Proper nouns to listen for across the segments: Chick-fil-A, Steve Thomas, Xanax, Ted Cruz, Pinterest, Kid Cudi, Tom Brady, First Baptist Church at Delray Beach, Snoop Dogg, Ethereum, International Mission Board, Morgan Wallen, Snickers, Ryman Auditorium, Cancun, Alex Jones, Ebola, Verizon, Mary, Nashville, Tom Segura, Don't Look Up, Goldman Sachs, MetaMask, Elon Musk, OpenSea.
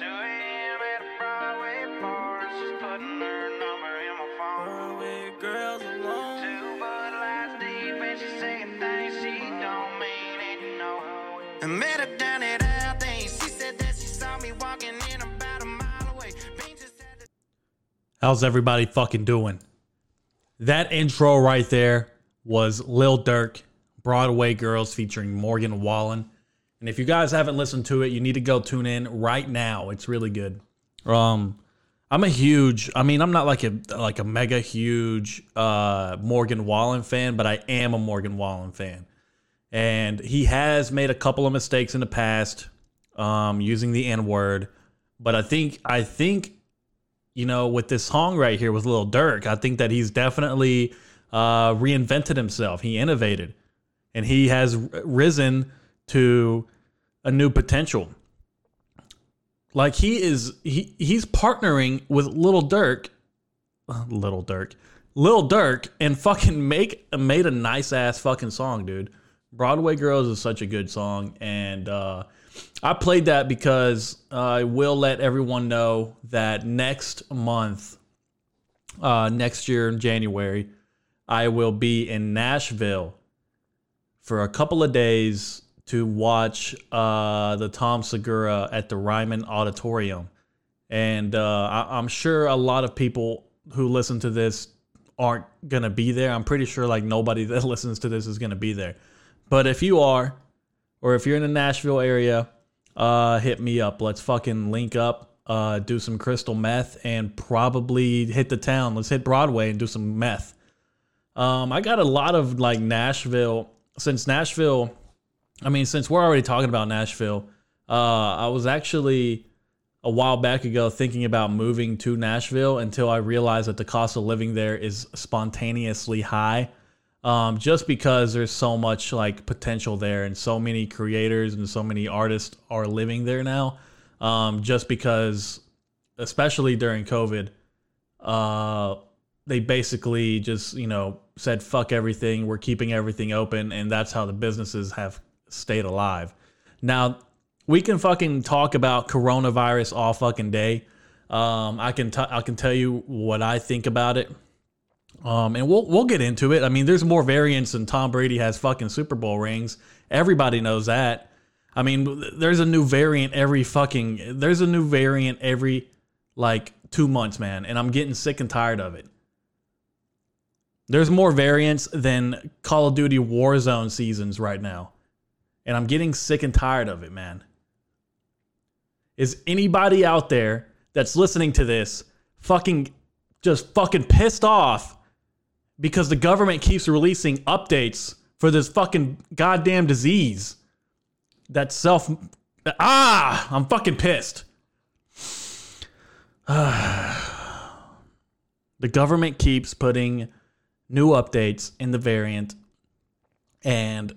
2 AM at a Broadway bar, she's putting her number in my phone. With girls alone. 2 Bud Lights deep and she's saying things she don't mean it, no. I met her down at our thing. She said that she saw me walking in about a mile away. How's everybody fucking doing? That intro right there was Lil Durk, Broadway Girls featuring Morgan Wallen. And if you guys haven't listened to it, you need to go tune in right now. It's really good. I'm not like a mega huge Morgan Wallen fan, but I am a Morgan Wallen fan. And he has made a couple of mistakes in the past using the N-word. But I think, you know, with this song right here with Lil Durk, I think that he's definitely reinvented himself. He innovated. And he has risen to a new potential. Like he's partnering with Lil Durk and fucking made a nice ass fucking song, dude. Broadway Girls is such a good song. And I played that because I will let everyone know that next month, next year in January, I will be in Nashville for a couple of days to watch the Tom Segura at the Ryman Auditorium. And I'm sure a lot of people who listen to this aren't going to be there. I'm pretty sure like nobody that listens to this is going to be there. But if you are, or if you're in the Nashville area, hit me up. Let's fucking link up, do some crystal meth, and probably hit the town. Let's hit Broadway and do some meth. I got a lot of like Nashville, since we're already talking about Nashville, I was actually a while back ago thinking about moving to Nashville until I realized that the cost of living there is spontaneously high, just because there's so much like potential there and so many creators and so many artists are living there now, just because, especially during COVID, they basically just, you know, said, fuck everything. We're keeping everything open. And that's how the businesses have stayed alive. Now, we can fucking talk about coronavirus all fucking day. I can tell you what I think about it. And we'll get into it. I mean, there's more variants than Tom Brady has fucking Super Bowl rings. Everybody knows that. I mean, there's a new variant every like 2 months, man. And I'm getting sick and tired of it. There's more variants than Call of Duty Warzone seasons right now. And I'm getting sick and tired of it, man. Is anybody out there that's listening to this fucking pissed off because the government keeps releasing updates for this fucking goddamn disease? I'm fucking pissed. The government keeps putting new updates in the variant, and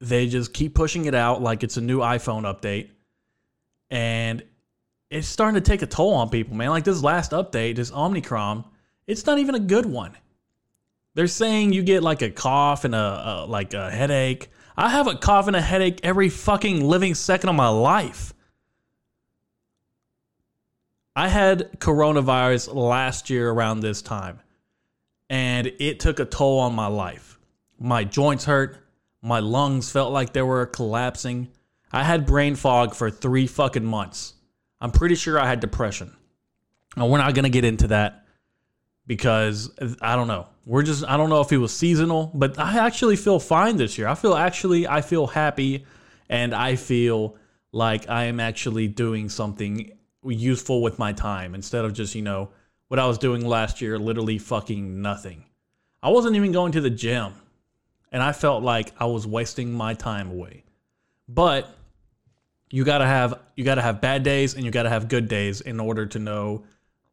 they just keep pushing it out like it's a new iPhone update, and it's starting to take a toll on people, man. Like this last update, this Omicron, it's not even a good one. They're saying you get like a cough and a headache. I have a cough and a headache every fucking living second of my life. I had coronavirus last year around this time. And it took a toll on my life. My joints hurt. My lungs felt like they were collapsing. I had brain fog for 3 fucking months. I'm pretty sure I had depression. And we're not going to get into that because I don't know. I don't know if it was seasonal, but I actually feel fine this year. I feel happy, and I feel like I am actually doing something useful with my time instead of just, you know, what I was doing last year, literally fucking nothing. I wasn't even going to the gym, and I felt like I was wasting my time away. But you gotta have bad days and you gotta have good days in order to know,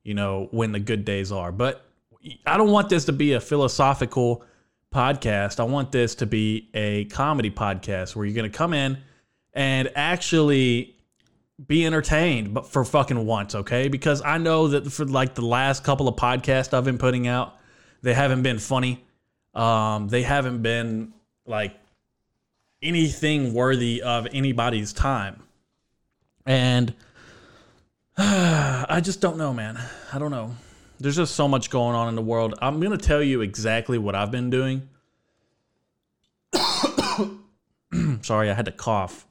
you know, when the good days are. But I don't want this to be a philosophical podcast. I want this to be a comedy podcast where you're gonna come in and actually be entertained, but for fucking once, okay? Because I know that for like the last couple of podcasts I've been putting out, they haven't been funny. They haven't been like anything worthy of anybody's time. And I just don't know, man. I don't know. There's just so much going on in the world. I'm going to tell you exactly what I've been doing. Sorry, I had to cough.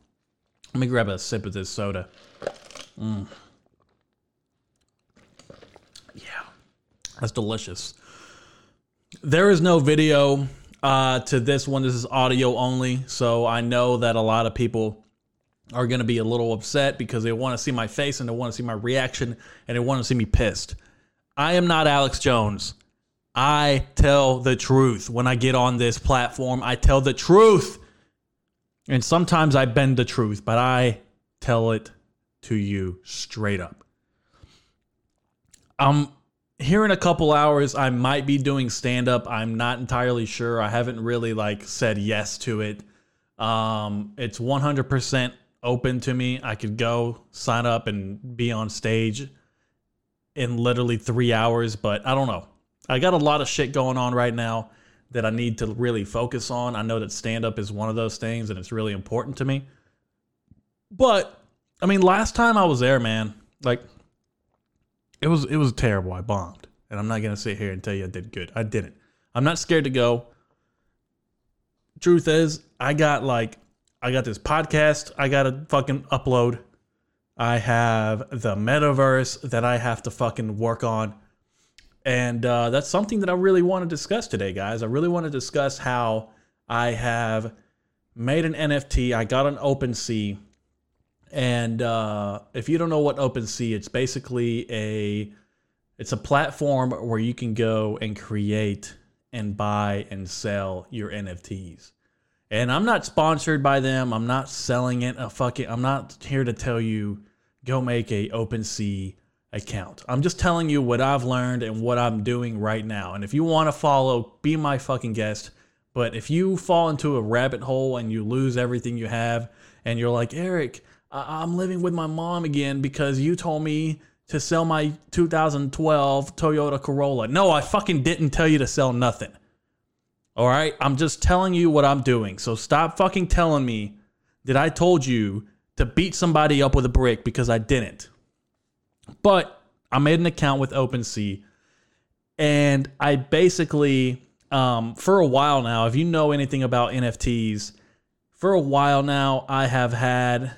Let me grab a sip of this soda. Yeah, that's delicious. There is no video to this one. This is audio only. So I know that a lot of people are going to be a little upset because they want to see my face and they want to see my reaction and they want to see me pissed. I am not Alex Jones. I tell the truth. When I get on this platform, I tell the truth. And sometimes I bend the truth, but I tell it to you straight up. Here in a couple hours, I might be doing stand-up. I'm not entirely sure. I haven't really said yes to it. It's 100% open to me. I could go sign up and be on stage in literally 3 hours, but I don't know. I got a lot of shit going on right now that I need to really focus on. I know that stand-up is one of those things, and it's really important to me. But, I mean, last time I was there, man, it was terrible. I bombed. And I'm not going to sit here and tell you I did good. I didn't. I'm not scared to go. Truth is, I got this podcast I got to fucking upload. I have the metaverse that I have to fucking work on. And that's something that I really want to discuss today, guys. I really want to discuss how I have made an NFT. I got an OpenSea. And if you don't know what OpenSea, it's basically a platform where you can go and create and buy and sell your NFTs. And I'm not sponsored by them. I'm not selling it. I'm not here to tell you go make a OpenSea account. I'm just telling you what I've learned and what I'm doing right now. And if you want to follow, be my fucking guest. But if you fall into a rabbit hole and you lose everything you have and you're like, Eric, I'm living with my mom again because you told me to sell my 2012 Toyota Corolla. No, I fucking didn't tell you to sell nothing. All right? I'm just telling you what I'm doing. So stop fucking telling me that I told you to beat somebody up with a brick because I didn't. But I made an account with OpenSea, and I basically, for a while now, if you know anything about NFTs, for a while now, I have had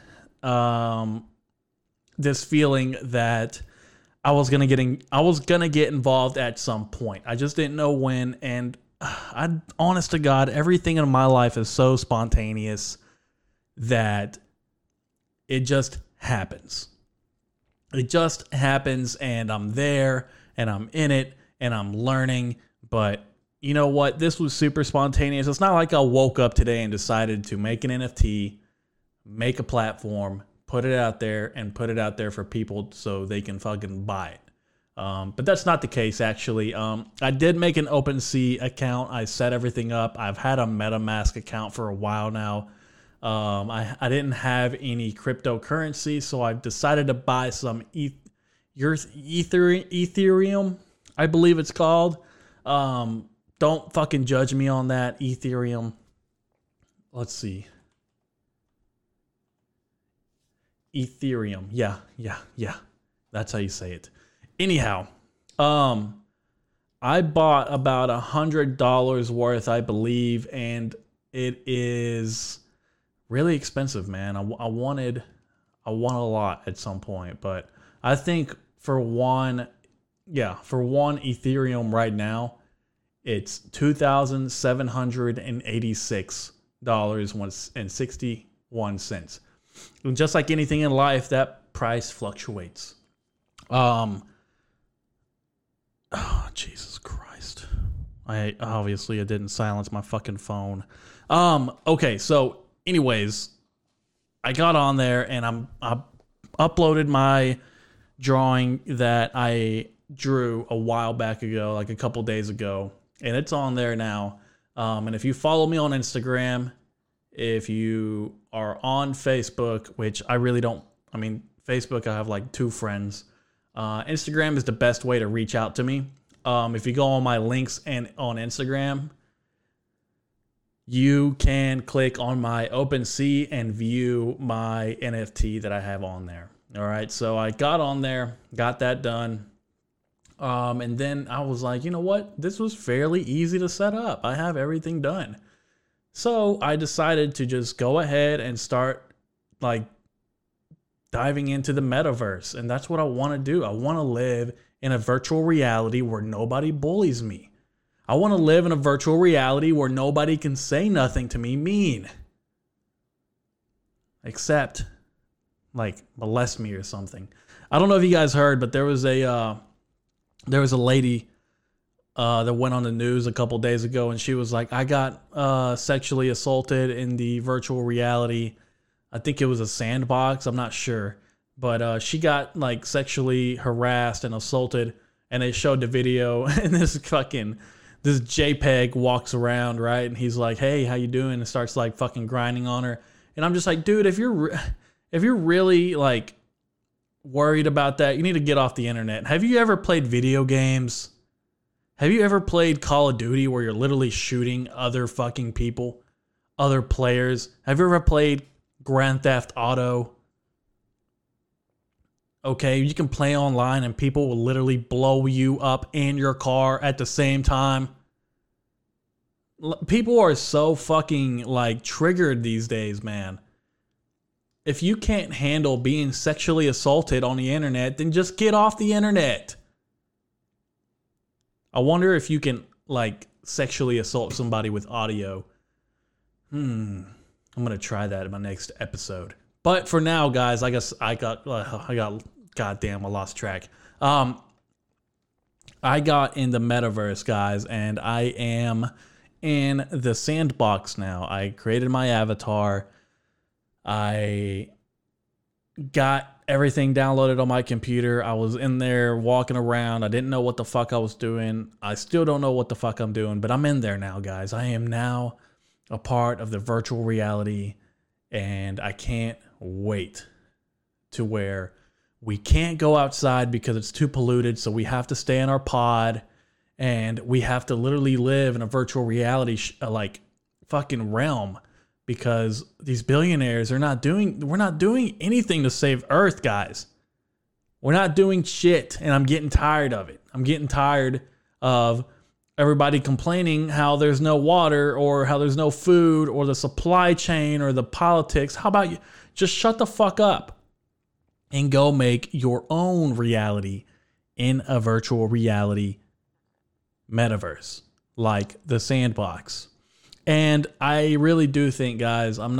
this feeling that I was gonna get involved at some point. I just didn't know when, and I, honest to God, everything in my life is so spontaneous that it just happens. It just happens, and I'm there, and I'm in it, and I'm learning, but you know what? This was super spontaneous. It's not like I woke up today and decided to make an NFT, make a platform, put it out there, and put it out there for people so they can fucking buy it. But that's not the case, actually. I did make an OpenSea account. I set everything up. I've had a MetaMask account for a while now. I didn't have any cryptocurrency, so I've decided to buy some Ethereum, I believe it's called. Don't fucking judge me on that, Ethereum. Let's see. Ethereum. Yeah. That's how you say it. Anyhow, I bought about $100 worth, I believe, and it is really expensive, man. I want a lot at some point, but I think for one Ethereum right now, it's $2,786.61. And just like anything in life, that price fluctuates. Oh, Jesus Christ. I didn't silence my fucking phone. Okay, so anyways, I got on there and I uploaded my drawing that I drew a while back ago, like a couple days ago, and it's on there now. And if you follow me on Instagram, if you are on Facebook, which I really don't, I mean, Facebook, I have like 2 friends. Instagram is the best way to reach out to me. If you go on my links and on Instagram, you can click on my OpenSea and view my NFT that I have on there. All right. So I got on there, got that done. And then I was like, you know what? This was fairly easy to set up. I have everything done. So I decided to just go ahead and start like diving into the metaverse. And that's what I want to do. I want to live in a virtual reality where nobody bullies me. I want to live in a virtual reality where nobody can say nothing to me mean. Except like molest me or something. I don't know if you guys heard, but there was a lady that went on the news a couple days ago, and she was like, I got sexually assaulted in the virtual reality. I think it was a Sandbox. I'm not sure. But she got like sexually harassed and assaulted, and they showed the video, and this JPEG walks around, right? And he's like, hey, how you doing? And starts like fucking grinding on her. And I'm just like, dude, if you're really like worried about that, you need to get off the internet. Have you ever played video games? Have you ever played Call of Duty where you're literally shooting other fucking people, other players? Have you ever played Grand Theft Auto? Okay, you can play online and people will literally blow you up in your car at the same time. People are so fucking like triggered these days, man. If you can't handle being sexually assaulted on the internet, then just get off the internet. I wonder if you can like sexually assault somebody with audio. I'm going to try that in my next episode. But for now, guys, I guess I got goddamn, I lost track. I got in the metaverse, guys, and I am in the Sandbox now. I created my avatar. I got everything downloaded on my computer. I was in there walking around. I didn't know what the fuck I was doing. I still don't know what the fuck I'm doing, but I'm in there now, guys. I am now a part of the virtual reality, and I can't wait to where we can't go outside because it's too polluted. So we have to stay in our pod, and we have to literally live in a virtual reality like fucking realm, because these billionaires are we're not doing anything to save Earth, guys. We're not doing shit, and I'm getting tired of it. I'm getting tired of everybody complaining how there's no water or how there's no food or the supply chain or the politics. How about you just shut the fuck up and go make your own reality in a virtual reality metaverse like the Sandbox? And I really do think, guys, I'm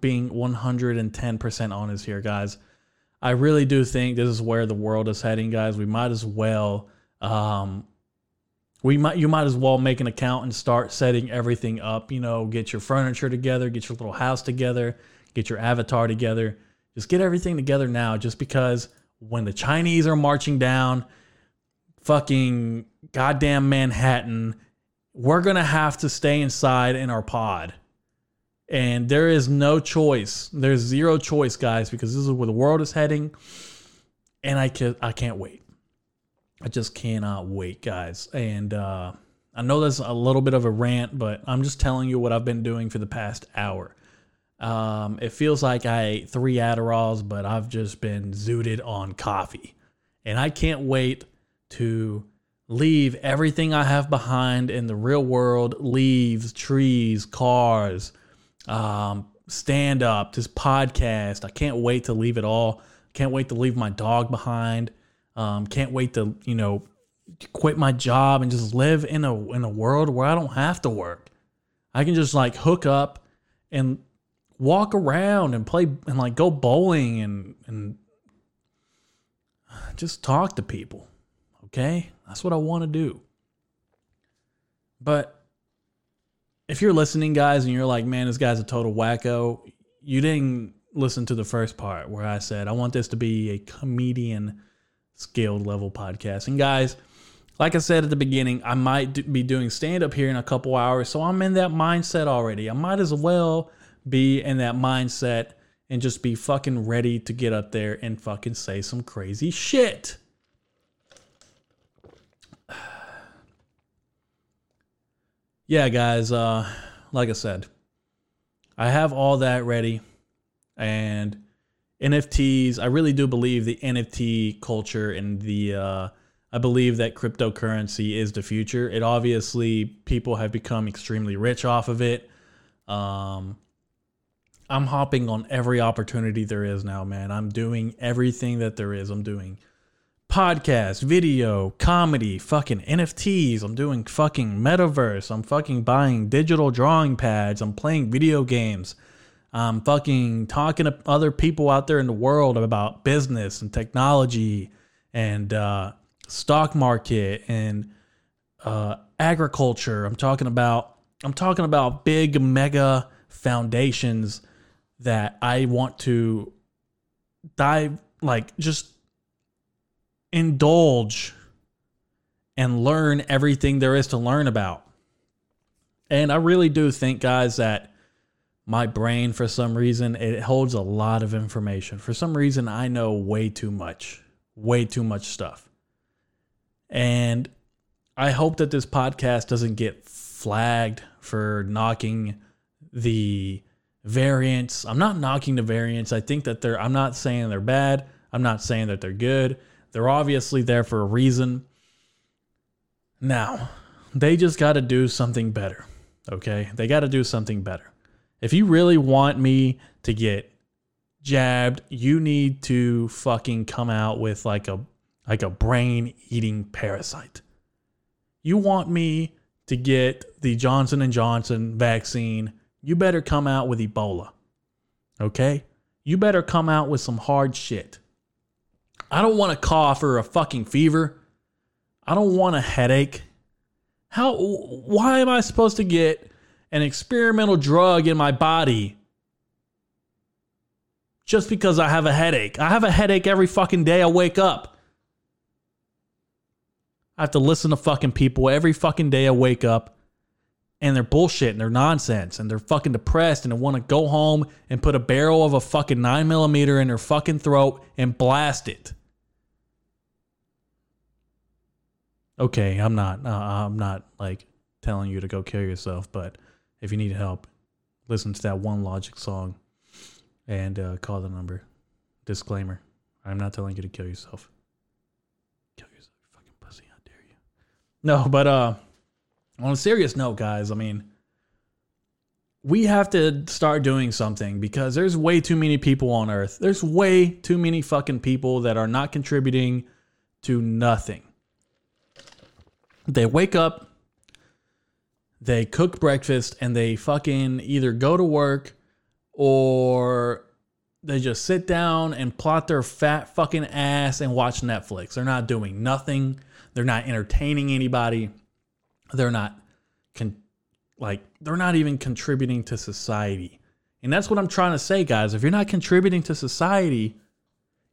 being 110% honest here, guys. I really do think this is where the world is heading, guys. We might as well, you might as well make an account and start setting everything up. You know, get your furniture together, get your little house together, get your avatar together. Just get everything together now, just because when the Chinese are marching down fucking goddamn Manhattan, we're going to have to stay inside in our pod. And there is no choice. There's zero choice, guys, because this is where the world is heading. And I can't wait. I just cannot wait, guys. And I know that's a little bit of a rant, but I'm just telling you what I've been doing for the past hour. It feels like I ate 3 Adderalls, but I've just been zooted on coffee. And I can't wait to leave everything I have behind in the real world. Leaves, trees, cars, stand up, this podcast. I can't wait to leave it all. Can't wait to leave my dog behind. Can't wait to, you know, quit my job and just live in a world where I don't have to work. I can just like hook up and walk around and play and like go bowling and just talk to people. Okay? That's what I want to do. But if you're listening, guys, and you're like, man, this guy's a total wacko, you didn't listen to the first part where I said I want this to be a comedian skilled level podcast. And guys, like I said at the beginning, I might be doing stand-up here in a couple hours, so I'm in that mindset already. I might as well be in that mindset and just be fucking ready to get up there and fucking say some crazy shit. Yeah, guys, like I said, I have all that ready, and NFTs, I really do believe the NFT culture and the, I believe that cryptocurrency is the future. It obviously, people have become extremely rich off of it. I'm hopping on every opportunity there is now, man. I'm doing everything that there is. I'm doing podcasts, video, comedy, fucking NFTs. I'm doing fucking Metaverse. I'm fucking buying digital drawing pads. I'm playing video games. I'm fucking talking to other people out there in the world about business and technology and, stock market and agriculture. I'm talking about big mega foundations that I want to dive, like, just indulge and learn everything there is to learn about. And I really do think, guys, that my brain, for some reason, it holds a lot of information. For some reason, I know way too much stuff. And I hope that this podcast doesn't get flagged for knocking the variants. I'm not knocking the variants. I think that I'm not saying they're bad. I'm not saying that they're good. They're obviously there for a reason. Now, they just got to do something better. Okay? They got to do something better. If you really want me to get jabbed, you need to fucking come out with like a brain-eating parasite. You want me to get the Johnson & Johnson vaccine, you better come out with Ebola, okay? You better come out with some hard shit. I don't want a cough or a fucking fever. I don't want a headache. Why am I supposed to get an experimental drug in my body just because I have a headache? I have a headache every fucking day I wake up. I have to listen to fucking people every fucking day I wake up, and they're bullshit and they're nonsense and they're fucking depressed and they want to go home and put a barrel of a fucking 9mm in their fucking throat and blast it. Okay, I'm not like telling you to go kill yourself, but if you need help, listen to that one Logic song and call the number. Disclaimer, I'm not telling you to kill yourself. No, but on a serious note, guys, I mean, we have to start doing something because there's way too many people on Earth. There's way too many fucking people that are not contributing to nothing. They wake up, they cook breakfast, and they fucking either go to work or they just sit down and plot their fat fucking ass and watch Netflix. They're not doing nothing. They're not entertaining anybody. They're not they're not even contributing to society. And that's what I'm trying to say, guys. If you're not contributing to society,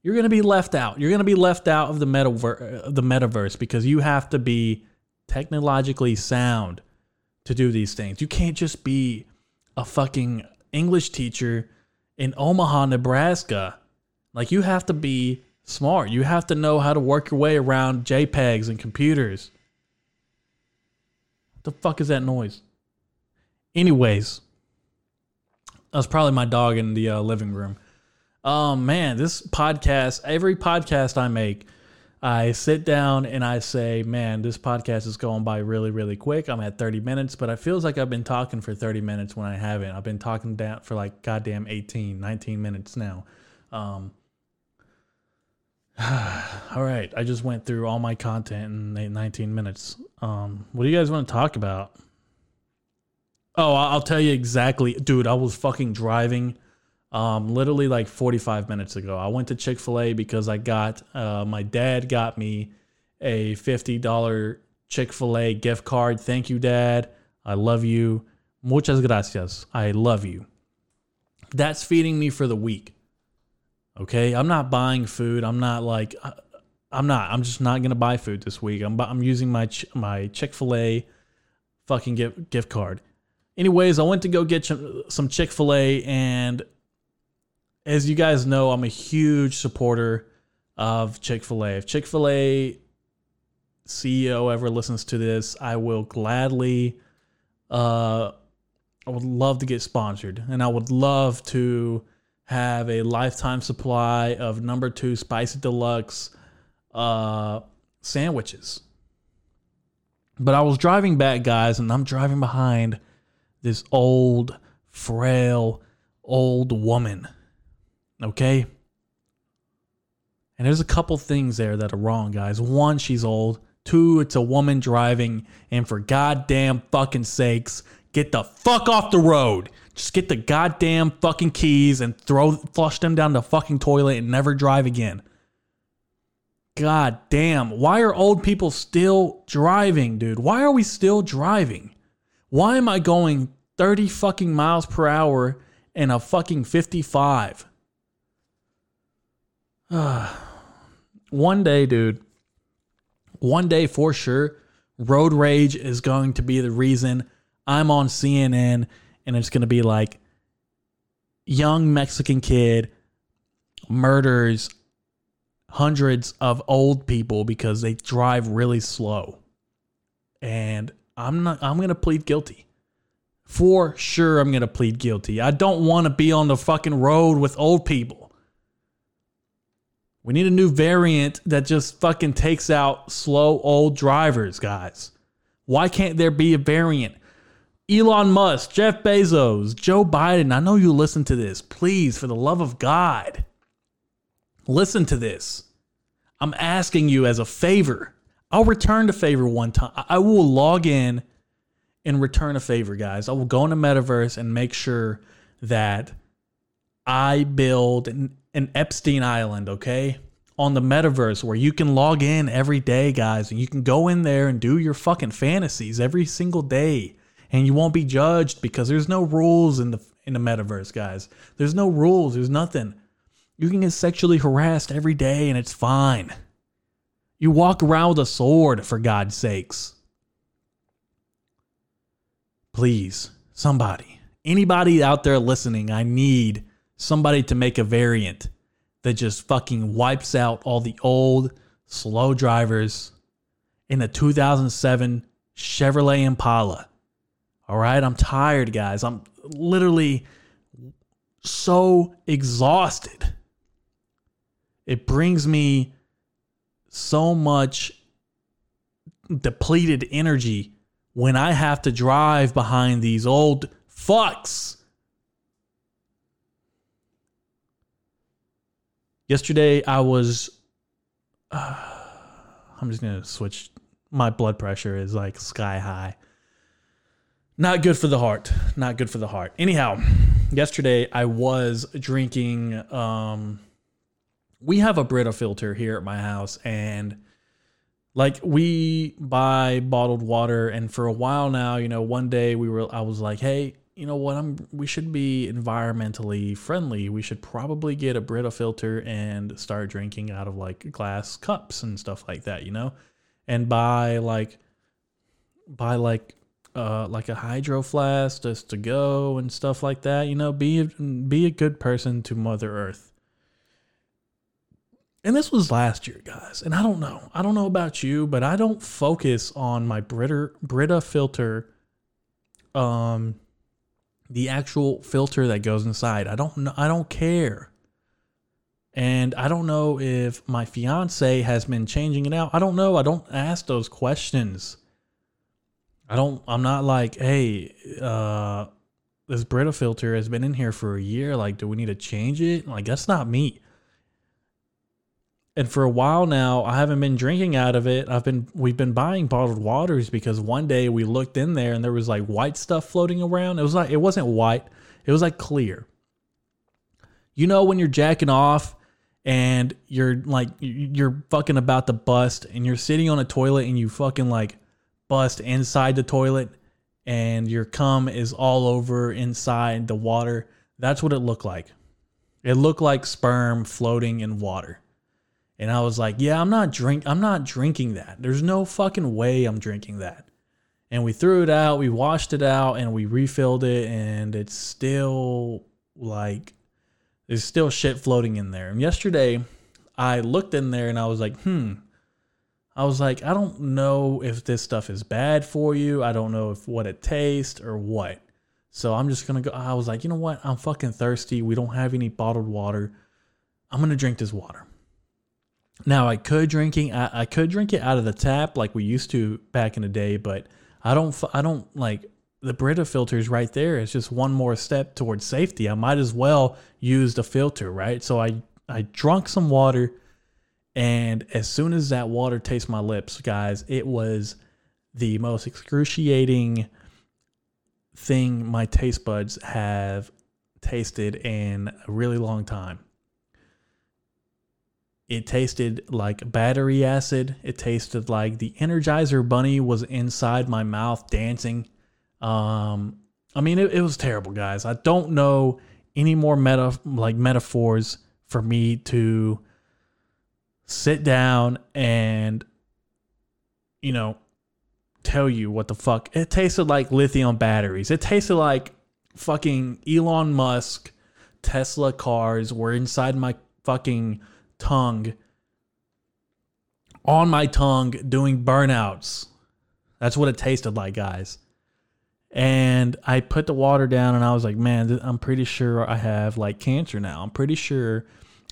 you're going to be left out. You're going to be left out of the metaverse because you have to be technologically sound to do these things. You can't just be a fucking English teacher in Omaha, Nebraska. Like, you have to be smart. You have to know how to work your way around JPEGs and computers. What the fuck is that noise? Anyways, that's probably my dog in the living room. Man, this podcast, every podcast I make, I sit down and I say, man, this podcast is going by really, really quick. I'm at 30 minutes, but it feels like I've been talking for 30 minutes when I haven't. I've been talking down for like goddamn 18, 19 minutes now. All right, I just went through all my content in 19 minutes. What do you guys want to talk about? Oh, I'll tell you exactly. Dude, I was fucking driving literally like 45 minutes ago. I went to Chick-fil-A because I got, my dad got me a $50 Chick-fil-A gift card. Thank you, Dad. I love you. Muchas gracias. I love you. That's feeding me for the week. Okay, I'm not buying food. I'm just not going to buy food this week. I'm using my Chick-fil-A fucking gift card. Anyways, I went to go get some Chick-fil-A, and as you guys know, I'm a huge supporter of Chick-fil-A. If Chick-fil-A CEO ever listens to this, I will gladly, I would love to get sponsored, and I would love to have a lifetime supply of number 2 spicy deluxe sandwiches. But I was driving back, guys, and I'm driving behind this old, frail, old woman. Okay? And there's a couple things there that are wrong, guys. 1, she's old. 2, it's a woman driving. And for goddamn fucking sakes, get the fuck off the road. Just get the goddamn fucking keys and flush them down the fucking toilet and never drive again. God damn. Why are old people still driving, dude? Why are we still driving? Why am I going 30 fucking miles per hour in a fucking 55? One day, dude. One day for sure, road rage is going to be the reason I'm on CNN and it's going to be like, young Mexican kid murders hundreds of old people because they drive really slow. And I'm going to plead guilty. For sure, I'm going to plead guilty. I don't want to be on the fucking road with old people. We need a new variant that just fucking takes out slow old drivers, guys. Why can't there be a variant? Elon Musk, Jeff Bezos, Joe Biden, I know you listen to this. Please, for the love of God, listen to this. I'm asking you as a favor. I'll return the favor one time. I will log in and return a favor, guys. I will go into Metaverse and make sure that I build an Epstein Island, okay? On the Metaverse where you can log in every day, guys. And you can go in there and do your fucking fantasies every single day. And you won't be judged because there's no rules in the Metaverse, guys. There's no rules. There's nothing. You can get sexually harassed every day and it's fine. You walk around with a sword, for God's sakes. Please, somebody, anybody out there listening, I need somebody to make a variant that just fucking wipes out all the old, slow drivers in the 2007 Chevrolet Impala. All right, I'm tired, guys. I'm literally so exhausted. It brings me so much depleted energy when I have to drive behind these old fucks. Yesterday, I was... I'm just going to switch. My blood pressure is like sky high. Not good for the heart. Not good for the heart. Anyhow, yesterday I was drinking. We have a Brita filter here at my house, and like we buy bottled water. And for a while now, you know, one day I was like, hey, you know what? We should be environmentally friendly. We should probably get a Brita filter and start drinking out of like glass cups and stuff like that, you know, and buy like a hydro flask just to go and stuff like that. You know, be a good person to Mother Earth. And this was last year, guys. And I don't know about you, but I don't focus on my Brita filter, the actual filter that goes inside. I don't care. And I don't know if my fiance has been changing it out. I don't know. I don't ask those questions. I'm not like, hey, this Brita filter has been in here for a year. Like, do we need to change it? Like, that's not me. And for a while now, I haven't been drinking out of it. We've been buying bottled waters because one day we looked in there and there was like white stuff floating around. It wasn't white. It was like clear. You know, when you're jacking off and you're fucking about to bust and you're sitting on a toilet and you fucking like bust inside the toilet and your cum is all over inside the water. That's what it looked like. It looked like sperm floating in water. And I was like, yeah, I'm not drinking that. There's no fucking way I'm drinking that. And we threw it out, we washed it out, and we refilled it, and it's still like there's still shit floating in there. And yesterday I looked in there and I was like, I was like, I don't know if this stuff is bad for you. I don't know if what it tastes or what. So I'm just going to go. I was like, you know what? I'm fucking thirsty. We don't have any bottled water. I'm going to drink this water. Now, I could drink it out of the tap like we used to back in the day, but I don't like the Brita filters right there. It's just one more step towards safety. I might as well use the filter, right? So I drunk some water, and as soon as that water tastes my lips, guys, it was the most excruciating thing my taste buds have tasted in a really long time. It tasted like battery acid. It tasted like the Energizer Bunny was inside my mouth dancing. I mean, it was terrible, guys. I don't know any more metaphors for me to sit down and, you know, tell you what the fuck. It tasted like lithium batteries. It tasted like fucking Elon Musk Tesla cars were inside my fucking tongue, on my tongue, doing burnouts. That's what it tasted like, guys. And I put the water down, and I was like, man, I'm pretty sure I have like cancer now. I'm pretty sure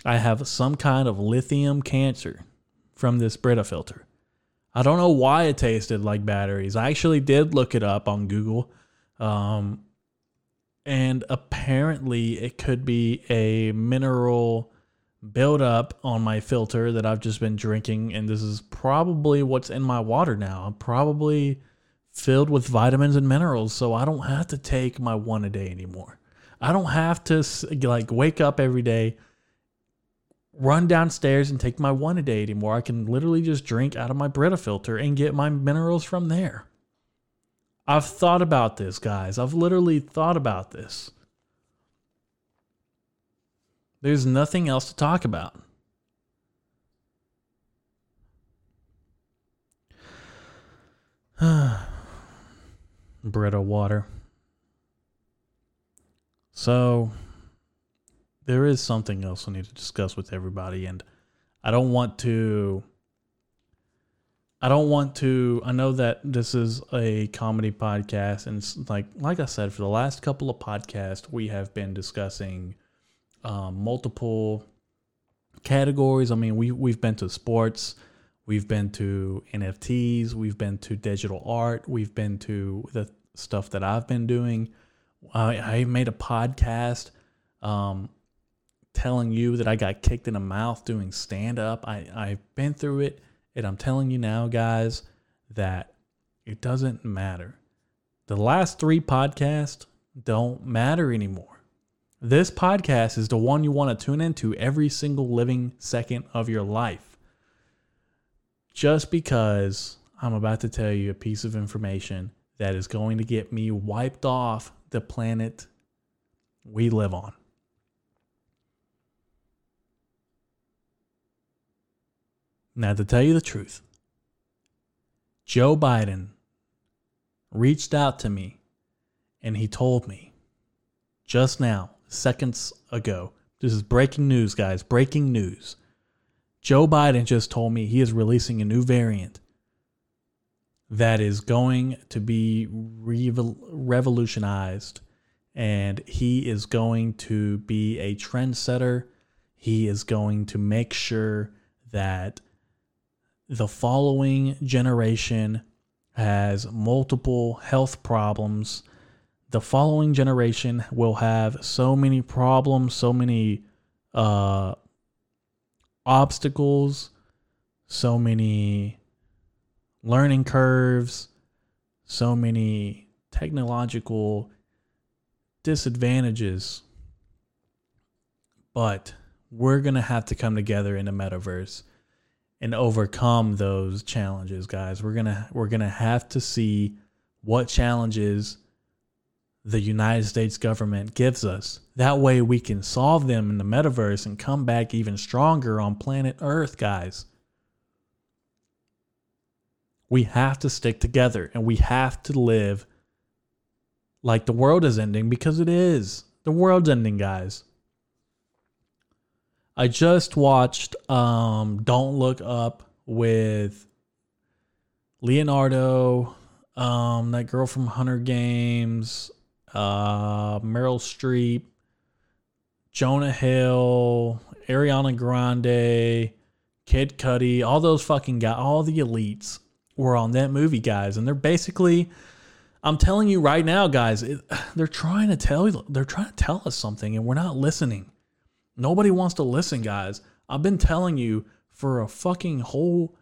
I have some kind of lithium cancer from this Brita filter. I don't know why it tasted like batteries. I actually did look it up on Google. And apparently it could be a mineral build up on my filter that I've just been drinking, and this is probably what's in my water now. I'm probably filled with vitamins and minerals, so I don't have to take my one a day anymore. I don't have to like wake up every day, run downstairs and take my one a day anymore. I can literally just drink out of my Brita filter and get my minerals from there. I've thought about this, guys. I've literally thought about this. There's nothing else to talk about. Brita water. So, there is something else I need to discuss with everybody, and I don't want to. I know that this is a comedy podcast, and it's like I said, for the last couple of podcasts, we have been discussing multiple categories. I mean, we've been to sports, we've been to NFTs, we've been to digital art, we've been to the stuff that I've been doing. I made a podcast telling you that I got kicked in the mouth doing stand-up. I've been through it, and I'm telling you now, guys, that it doesn't matter. The last three podcasts don't matter anymore. This podcast is the one you want to tune into every single living second of your life. Just because I'm about to tell you a piece of information that is going to get me wiped off the planet we live on. Now, to tell you the truth, Joe Biden reached out to me and he told me just now, seconds ago. This is breaking news, guys. Breaking news. Joe Biden just told me he is releasing a new variant that is going to be revolutionized, and he is going to be a trendsetter. He is going to make sure that the following generation has multiple health problems. The following generation will have so many problems, so many obstacles, so many learning curves, so many technological disadvantages. But we're going to have to come together in the metaverse and overcome those challenges, guys. We're going to have to see what challenges the United States government gives us. That way we can solve them in the metaverse and come back even stronger on planet Earth, guys. We have to stick together, and we have to live like the world is ending, because it is. The world's ending, guys. I just watched Don't Look Up with Leonardo, that girl from Hunger Games, Meryl Streep, Jonah Hill, Ariana Grande, Kid Cudi, all those fucking guys, all the elites were on that movie, guys. And they're basically, I'm telling you right now, guys, they're trying to tell us something, and we're not listening. Nobody wants to listen, guys. I've been telling you for a fucking whole,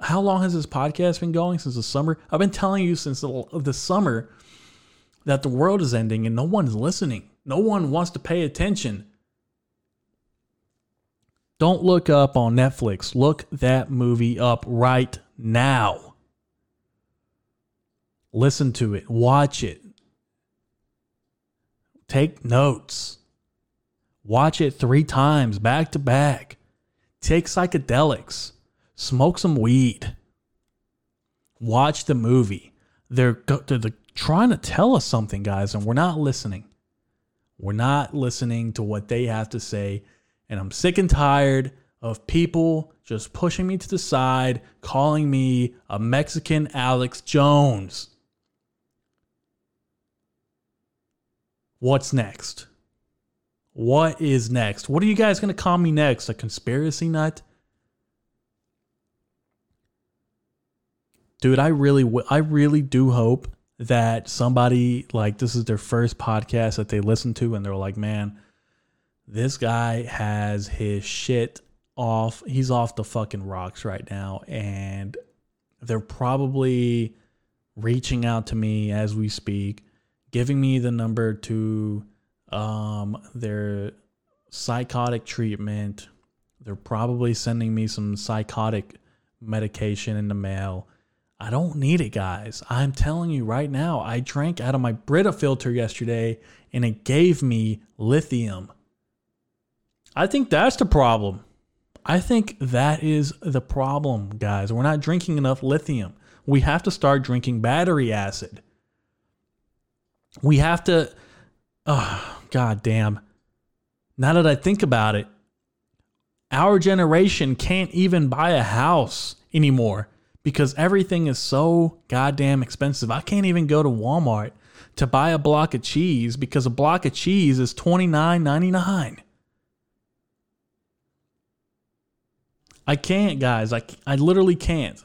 how long has this podcast been going? Since the summer? I've been telling you since the summer that the world is ending and no one's listening. No one wants to pay attention. Don't Look Up on Netflix. Look that movie up right now. Listen to it. Watch it. Take notes. Watch it 3 times, back to back. Take psychedelics. Smoke some weed. Watch the movie. They're trying to tell us something, guys, and we're not listening. We're not listening to what they have to say. And I'm sick and tired of people just pushing me to the side, calling me a Mexican Alex Jones. What's next? What is next? What are you guys going to call me next? A conspiracy nut? Dude, I really do hope that somebody, like, this is their first podcast that they listen to and they're like, man, this guy has his shit off. He's off the fucking rocks right now. And they're probably reaching out to me as we speak, giving me the number to their psychotic treatment. They're probably sending me some psychotic medication in the mail. I don't need it, guys. I'm telling you right now, I drank out of my Brita filter yesterday and it gave me lithium. I think that's the problem. I think that is the problem, guys. We're not drinking enough lithium. We have to start drinking battery acid. We have to, God damn. Now that I think about it, our generation can't even buy a house anymore, because everything is so goddamn expensive. I can't even go to Walmart to buy a block of cheese because a block of cheese is $29.99. I can't, guys. I literally can't.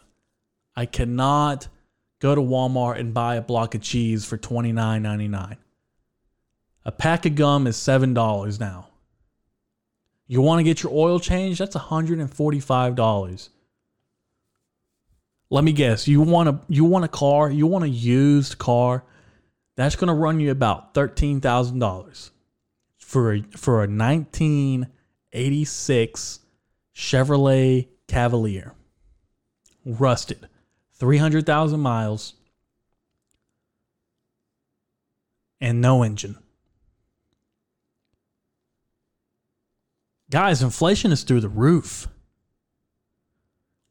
I cannot go to Walmart and buy a block of cheese for $29.99. A pack of gum is $7 now. You want to get your oil changed? That's $145. Let me guess, you want a car, you want a used car, that's going to run you about $13,000 for a 1986 Chevrolet Cavalier. Rusted. 300,000 miles and no engine. Guys, inflation is through the roof.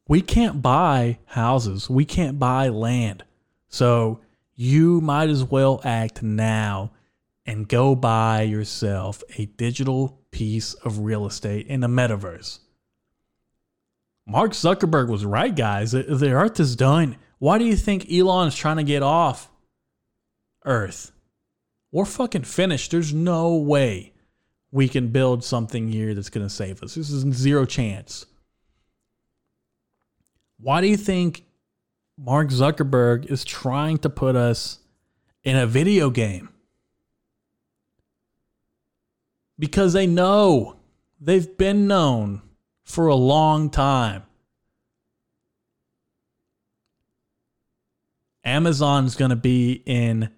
We can't buy houses. We can't buy land. So you might as well act now and go buy yourself a digital piece of real estate in the metaverse. Mark Zuckerberg was right, guys. The earth is done. Why do you think Elon is trying to get off Earth? We're fucking finished. There's no way we can build something here that's going to save us. This is zero chance. Why do you think Mark Zuckerberg is trying to put us in a video game? Because they know. They've been known for a long time. Amazon's going to be in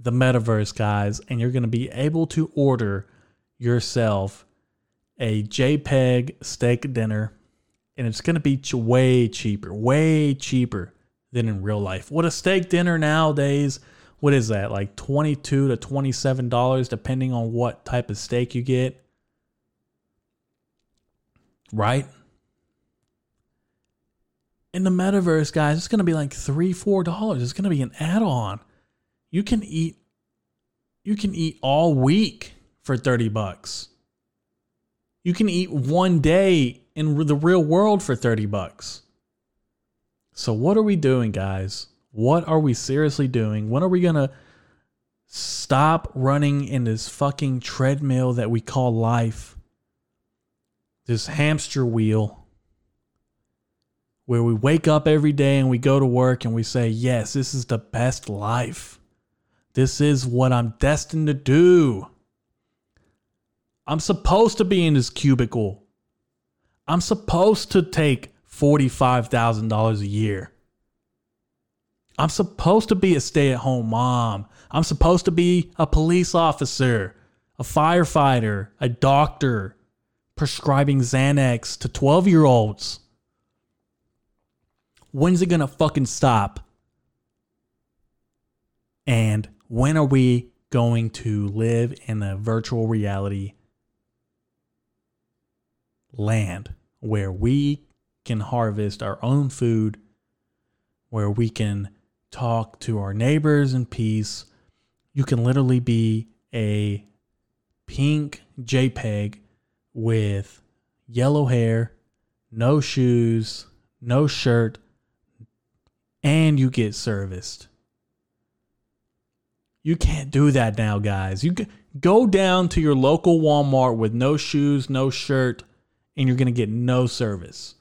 the metaverse, guys, and you're going to be able to order yourself a JPEG steak dinner. And it's going to be way cheaper than in real life. What a steak dinner nowadays, what is that? Like $22 to $27, depending on what type of steak you get. Right? In the metaverse, guys, it's going to be like $3, $4. It's going to be an add-on. You can eat all week for $30. You can eat one day in the real world for $30. So what are we doing, guys? What are we seriously doing? When are we going to Stop running in this fucking treadmill that we call life. This hamster wheel where we wake up every day and we go to work and we say, yes, this is the best life. This is what I'm destined to do. I'm supposed to be in this cubicle. I'm supposed to take $45,000 a year. I'm supposed to be a stay-at-home mom. I'm supposed to be a police officer, a firefighter, a doctor, prescribing Xanax to 12-year-olds. When's it going to fucking stop? And when are we going to live in a virtual reality land where we can harvest our own food, where we can talk to our neighbors in peace? You can literally be a pink JPEG with yellow hair, no shoes, no shirt, and you get serviced. You can't do that now, guys. You go down to your local Walmart with no shoes, no shirt, and you're going to get no service.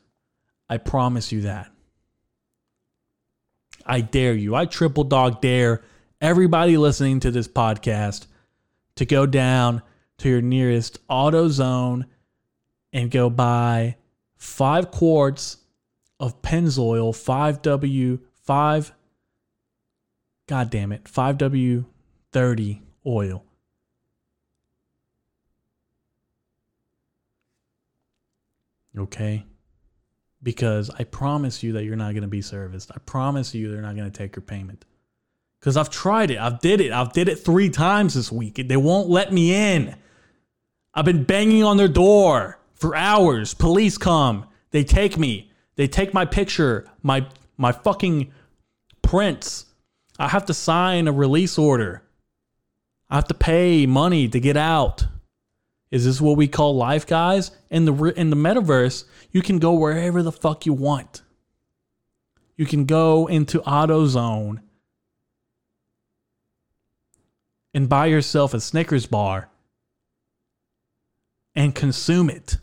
I promise you that. I dare you. I triple dog dare everybody listening to this podcast to go down to your nearest AutoZone and go buy 5 quarts of Pennzoil, 5W30 oil. Okay? Because I promise you that you're not going to be serviced. I promise you they're not going to take your payment. Because I've tried it. I've did it 3 times this week. They won't let me in. I've been banging on their door for hours. Police come. They take me. They take my picture, my fucking prints. I have to sign a release order. I have to pay money to get out. Is this what we call life, guys? In the metaverse, you can go wherever the fuck you want. You can go into AutoZone and buy yourself a Snickers bar and consume it.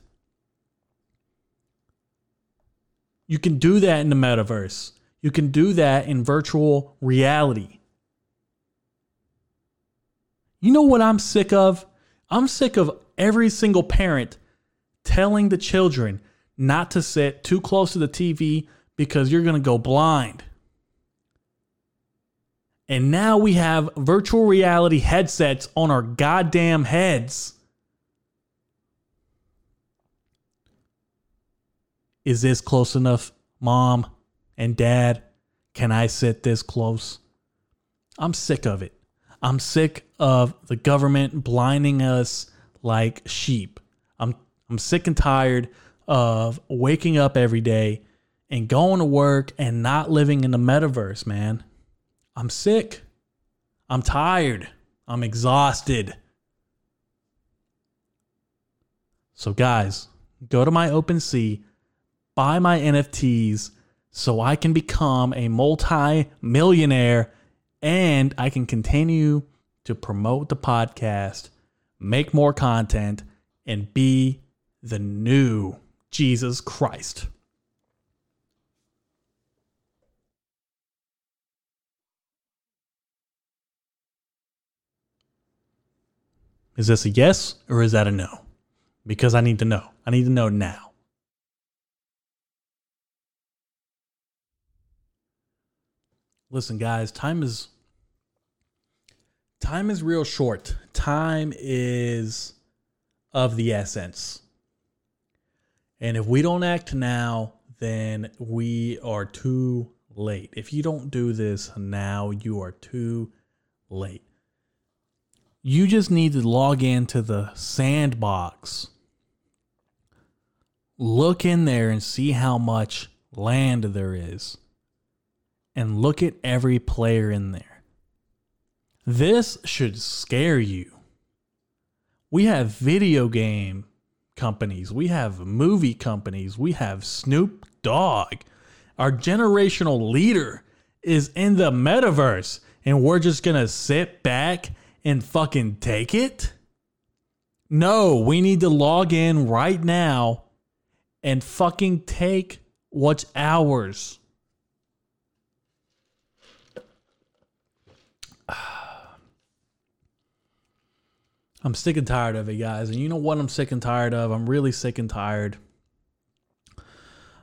You can do that in the metaverse. You can do that in virtual reality. You know what I'm sick of? I'm sick of every single parent telling the children not to sit too close to the TV because you're going to go blind. And now we have virtual reality headsets on our goddamn heads. Is this close enough, Mom and Dad? Can I sit this close? I'm sick of it. I'm sick of the government blinding us like sheep. I'm sick and tired of waking up every day and going to work and not living in the metaverse, man. I'm sick. I'm tired. I'm exhausted. So guys, go to my OpenSea, buy my NFTs so I can become a multi-millionaire and I can continue to promote the podcast, make more content, and be the new Jesus Christ. Is this a yes or is that a no? Because I need to know. I need to know now. Listen, guys, time is real short. Time is of the essence. And if we don't act now, then we are too late. If you don't do this now, you are too late. You just need to log into the sandbox. Look in there and see how much land there is. And look at every player in there. This should scare you. We have video game companies. We have movie companies. We have Snoop Dogg. Our generational leader is in the metaverse. and we're just going to sit back and fucking take it? No, we need to log in right now and fucking take what's ours. I'm sick and tired of it, guys. And you know what I'm sick and tired of? I'm really sick and tired.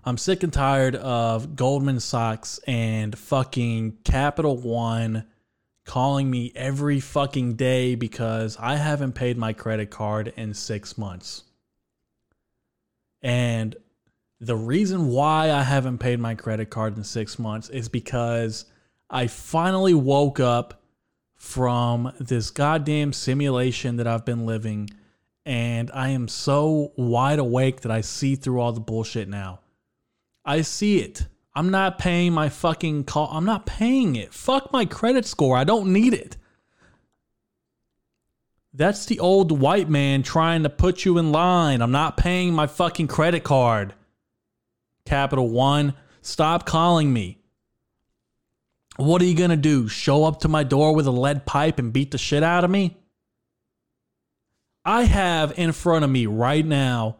I'm sick and tired of Goldman Sachs and fucking Capital One calling me every fucking day because I haven't paid my credit card in 6 months. And the reason why I haven't paid my credit card in 6 months is because I finally woke up from this goddamn simulation that I've been living, and I am so wide awake that I see through all the bullshit now. I see it. I'm not paying my fucking call. I'm not paying it. Fuck my credit score. I don't need it. That's the old white man trying to put you in line. I'm not paying my fucking credit card. Capital One, stop calling me. What are you going to do? Show up to my door with a lead pipe and beat the shit out of me? I have in front of me right now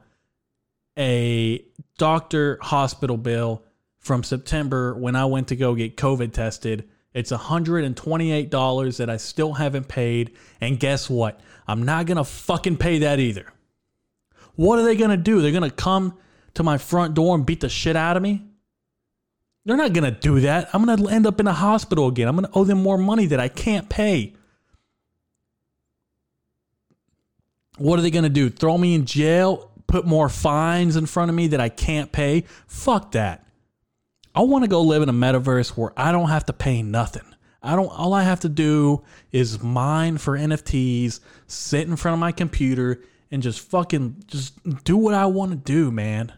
a doctor hospital bill from September when I went to go get COVID tested. It's $128 that I still haven't paid. And guess what? I'm not going to fucking pay that either. What are they going to do? They're going to come to my front door and beat the shit out of me? They're not going to do that. I'm going to end up in a hospital again. I'm going to owe them more money that I can't pay. What are they going to do? Throw me in jail? Put more fines in front of me that I can't pay? Fuck that. I want to go live in a metaverse where I don't have to pay nothing. All I have to do is mine for NFTs, sit in front of my computer, and just fucking just do what I want to do, man.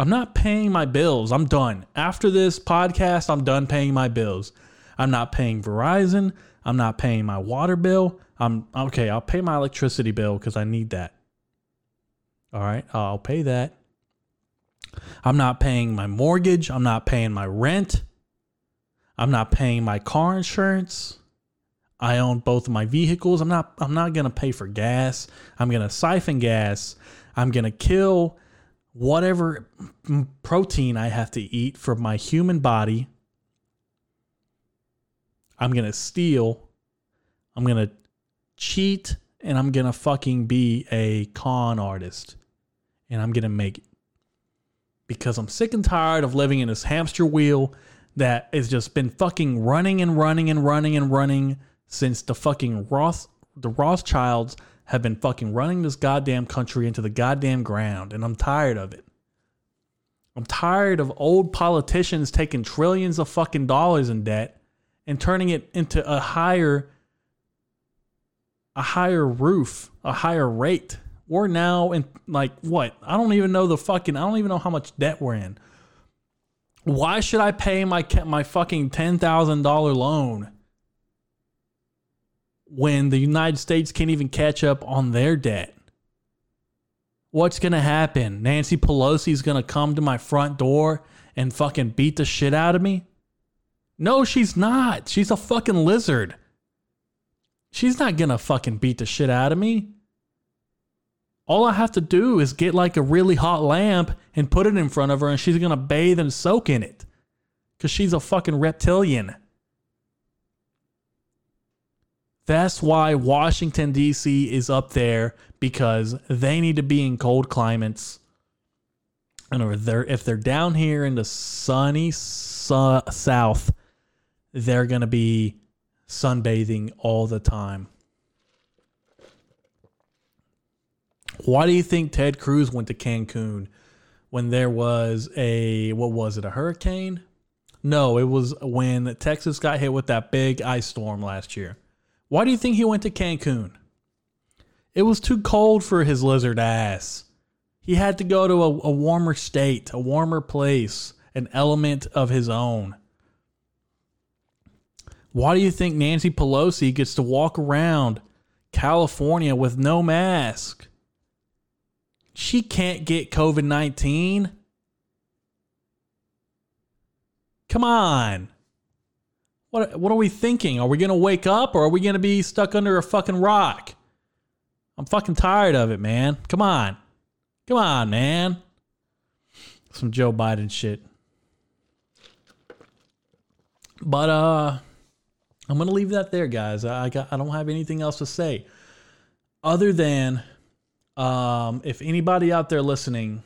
I'm not paying my bills. I'm done. After this podcast, I'm done paying my bills. I'm not paying Verizon. I'm not paying my water bill. I'll pay my electricity bill because I need that. All right, I'll pay that. I'm not paying my mortgage. I'm not paying my rent. I'm not paying my car insurance. I own both of my vehicles. I'm not going to pay for gas. I'm going to siphon gas. I'm going to kill whatever protein I have to eat for my human body. I'm going to steal. I'm going to cheat. And I'm going to fucking be a con artist. And I'm going to make it. Because I'm sick and tired of living in this hamster wheel that has just been fucking running since the fucking Rothschilds have been fucking running this goddamn country into the goddamn ground, and I'm tired of it. I'm tired of old politicians taking trillions of fucking dollars in debt and turning it into a higher rate. We're now in like what? I don't even know how much debt we're in. Why should I pay my fucking $10,000 loan when the United States can't even catch up on their debt? What's going to happen? Nancy Pelosi's going to come to my front door and fucking beat the shit out of me? No, she's not. She's a fucking lizard. She's not going to fucking beat the shit out of me. All I have to do is get like a really hot lamp and put it in front of her, and she's going to bathe and soak in it because she's a fucking reptilian. That's why Washington, D.C. is up there, because they need to be in cold climates. And if they're down here in the sunny south, they're going to be sunbathing all the time. Why do you think Ted Cruz went to Cancun when there was a hurricane? No, it was when Texas got hit with that big ice storm last year. Why do you think he went to Cancun? It was too cold for his lizard ass. He had to go to a warmer state, a warmer place, an element of his own. Why do you think Nancy Pelosi gets to walk around California with no mask? She can't get COVID-19. Come on. What are we thinking? Are we going to wake up or are we going to be stuck under a fucking rock? I'm fucking tired of it, man. Come on. Come on, man. Some Joe Biden shit. But I'm going to leave that there, guys. I don't have anything else to say other than if anybody out there listening,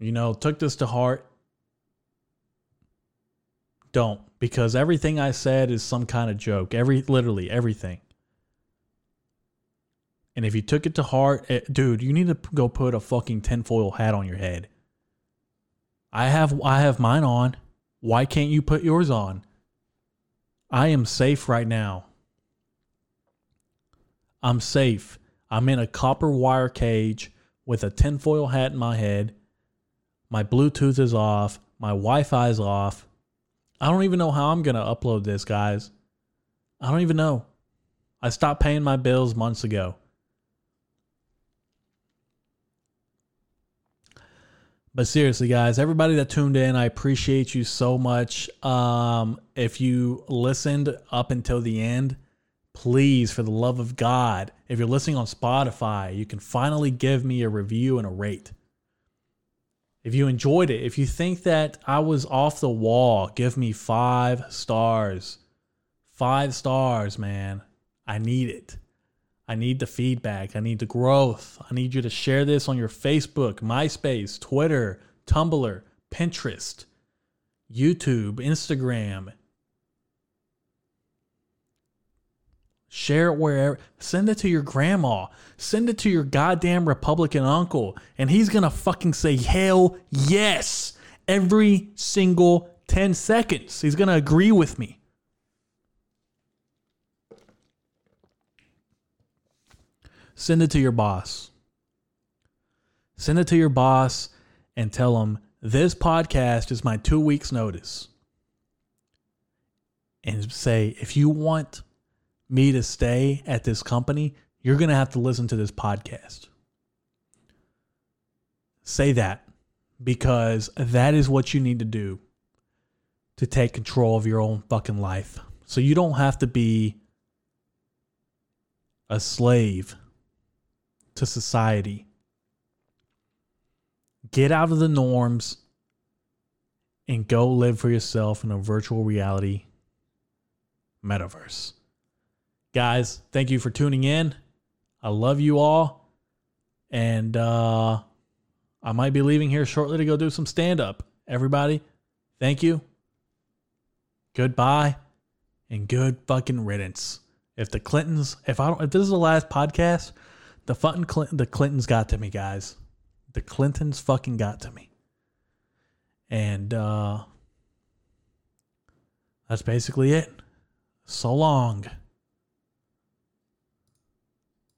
you know, took this to heart, don't, because everything I said is some kind of joke. Literally everything. And if you took it to heart, dude, you need to go put a fucking tinfoil hat on your head. I have mine on. Why can't you put yours on? I am safe right now. I'm safe. I'm in a copper wire cage with a tinfoil hat in my head. My Bluetooth is off. My Wi-Fi is off. I don't even know how I'm going to upload this, guys. I don't even know. I stopped paying my bills months ago. But seriously, guys, everybody that tuned in, I appreciate you so much. If you listened up until the end, please, for the love of God, if you're listening on Spotify, you can finally give me a review and a rate. If you enjoyed it, if you think that I was off the wall, give me 5 stars. 5 stars, man. I need it. I need the feedback. I need the growth. I need you to share this on your Facebook, MySpace, Twitter, Tumblr, Pinterest, YouTube, Instagram. Share it wherever. Send it to your grandma. Send it to your goddamn Republican uncle. And he's going to fucking say, hell yes, every single 10 seconds. He's going to agree with me. Send it to your boss. Send it to your boss and tell him this podcast is my 2 weeks notice. And say, if you want me to stay at this company, you're going to have to listen to this podcast. Say that, because that is what you need to do to take control of your own fucking life. So you don't have to be a slave to society. Get out of the norms and go live for yourself in a virtual reality metaverse. Guys, thank you for tuning in. I love you all. And I might be leaving here shortly to go do some stand-up. Everybody, thank you. Goodbye. And good fucking riddance. If the Clintons, if this is the last podcast, the Clintons got to me, guys. The Clintons fucking got to me. And that's basically it. So long.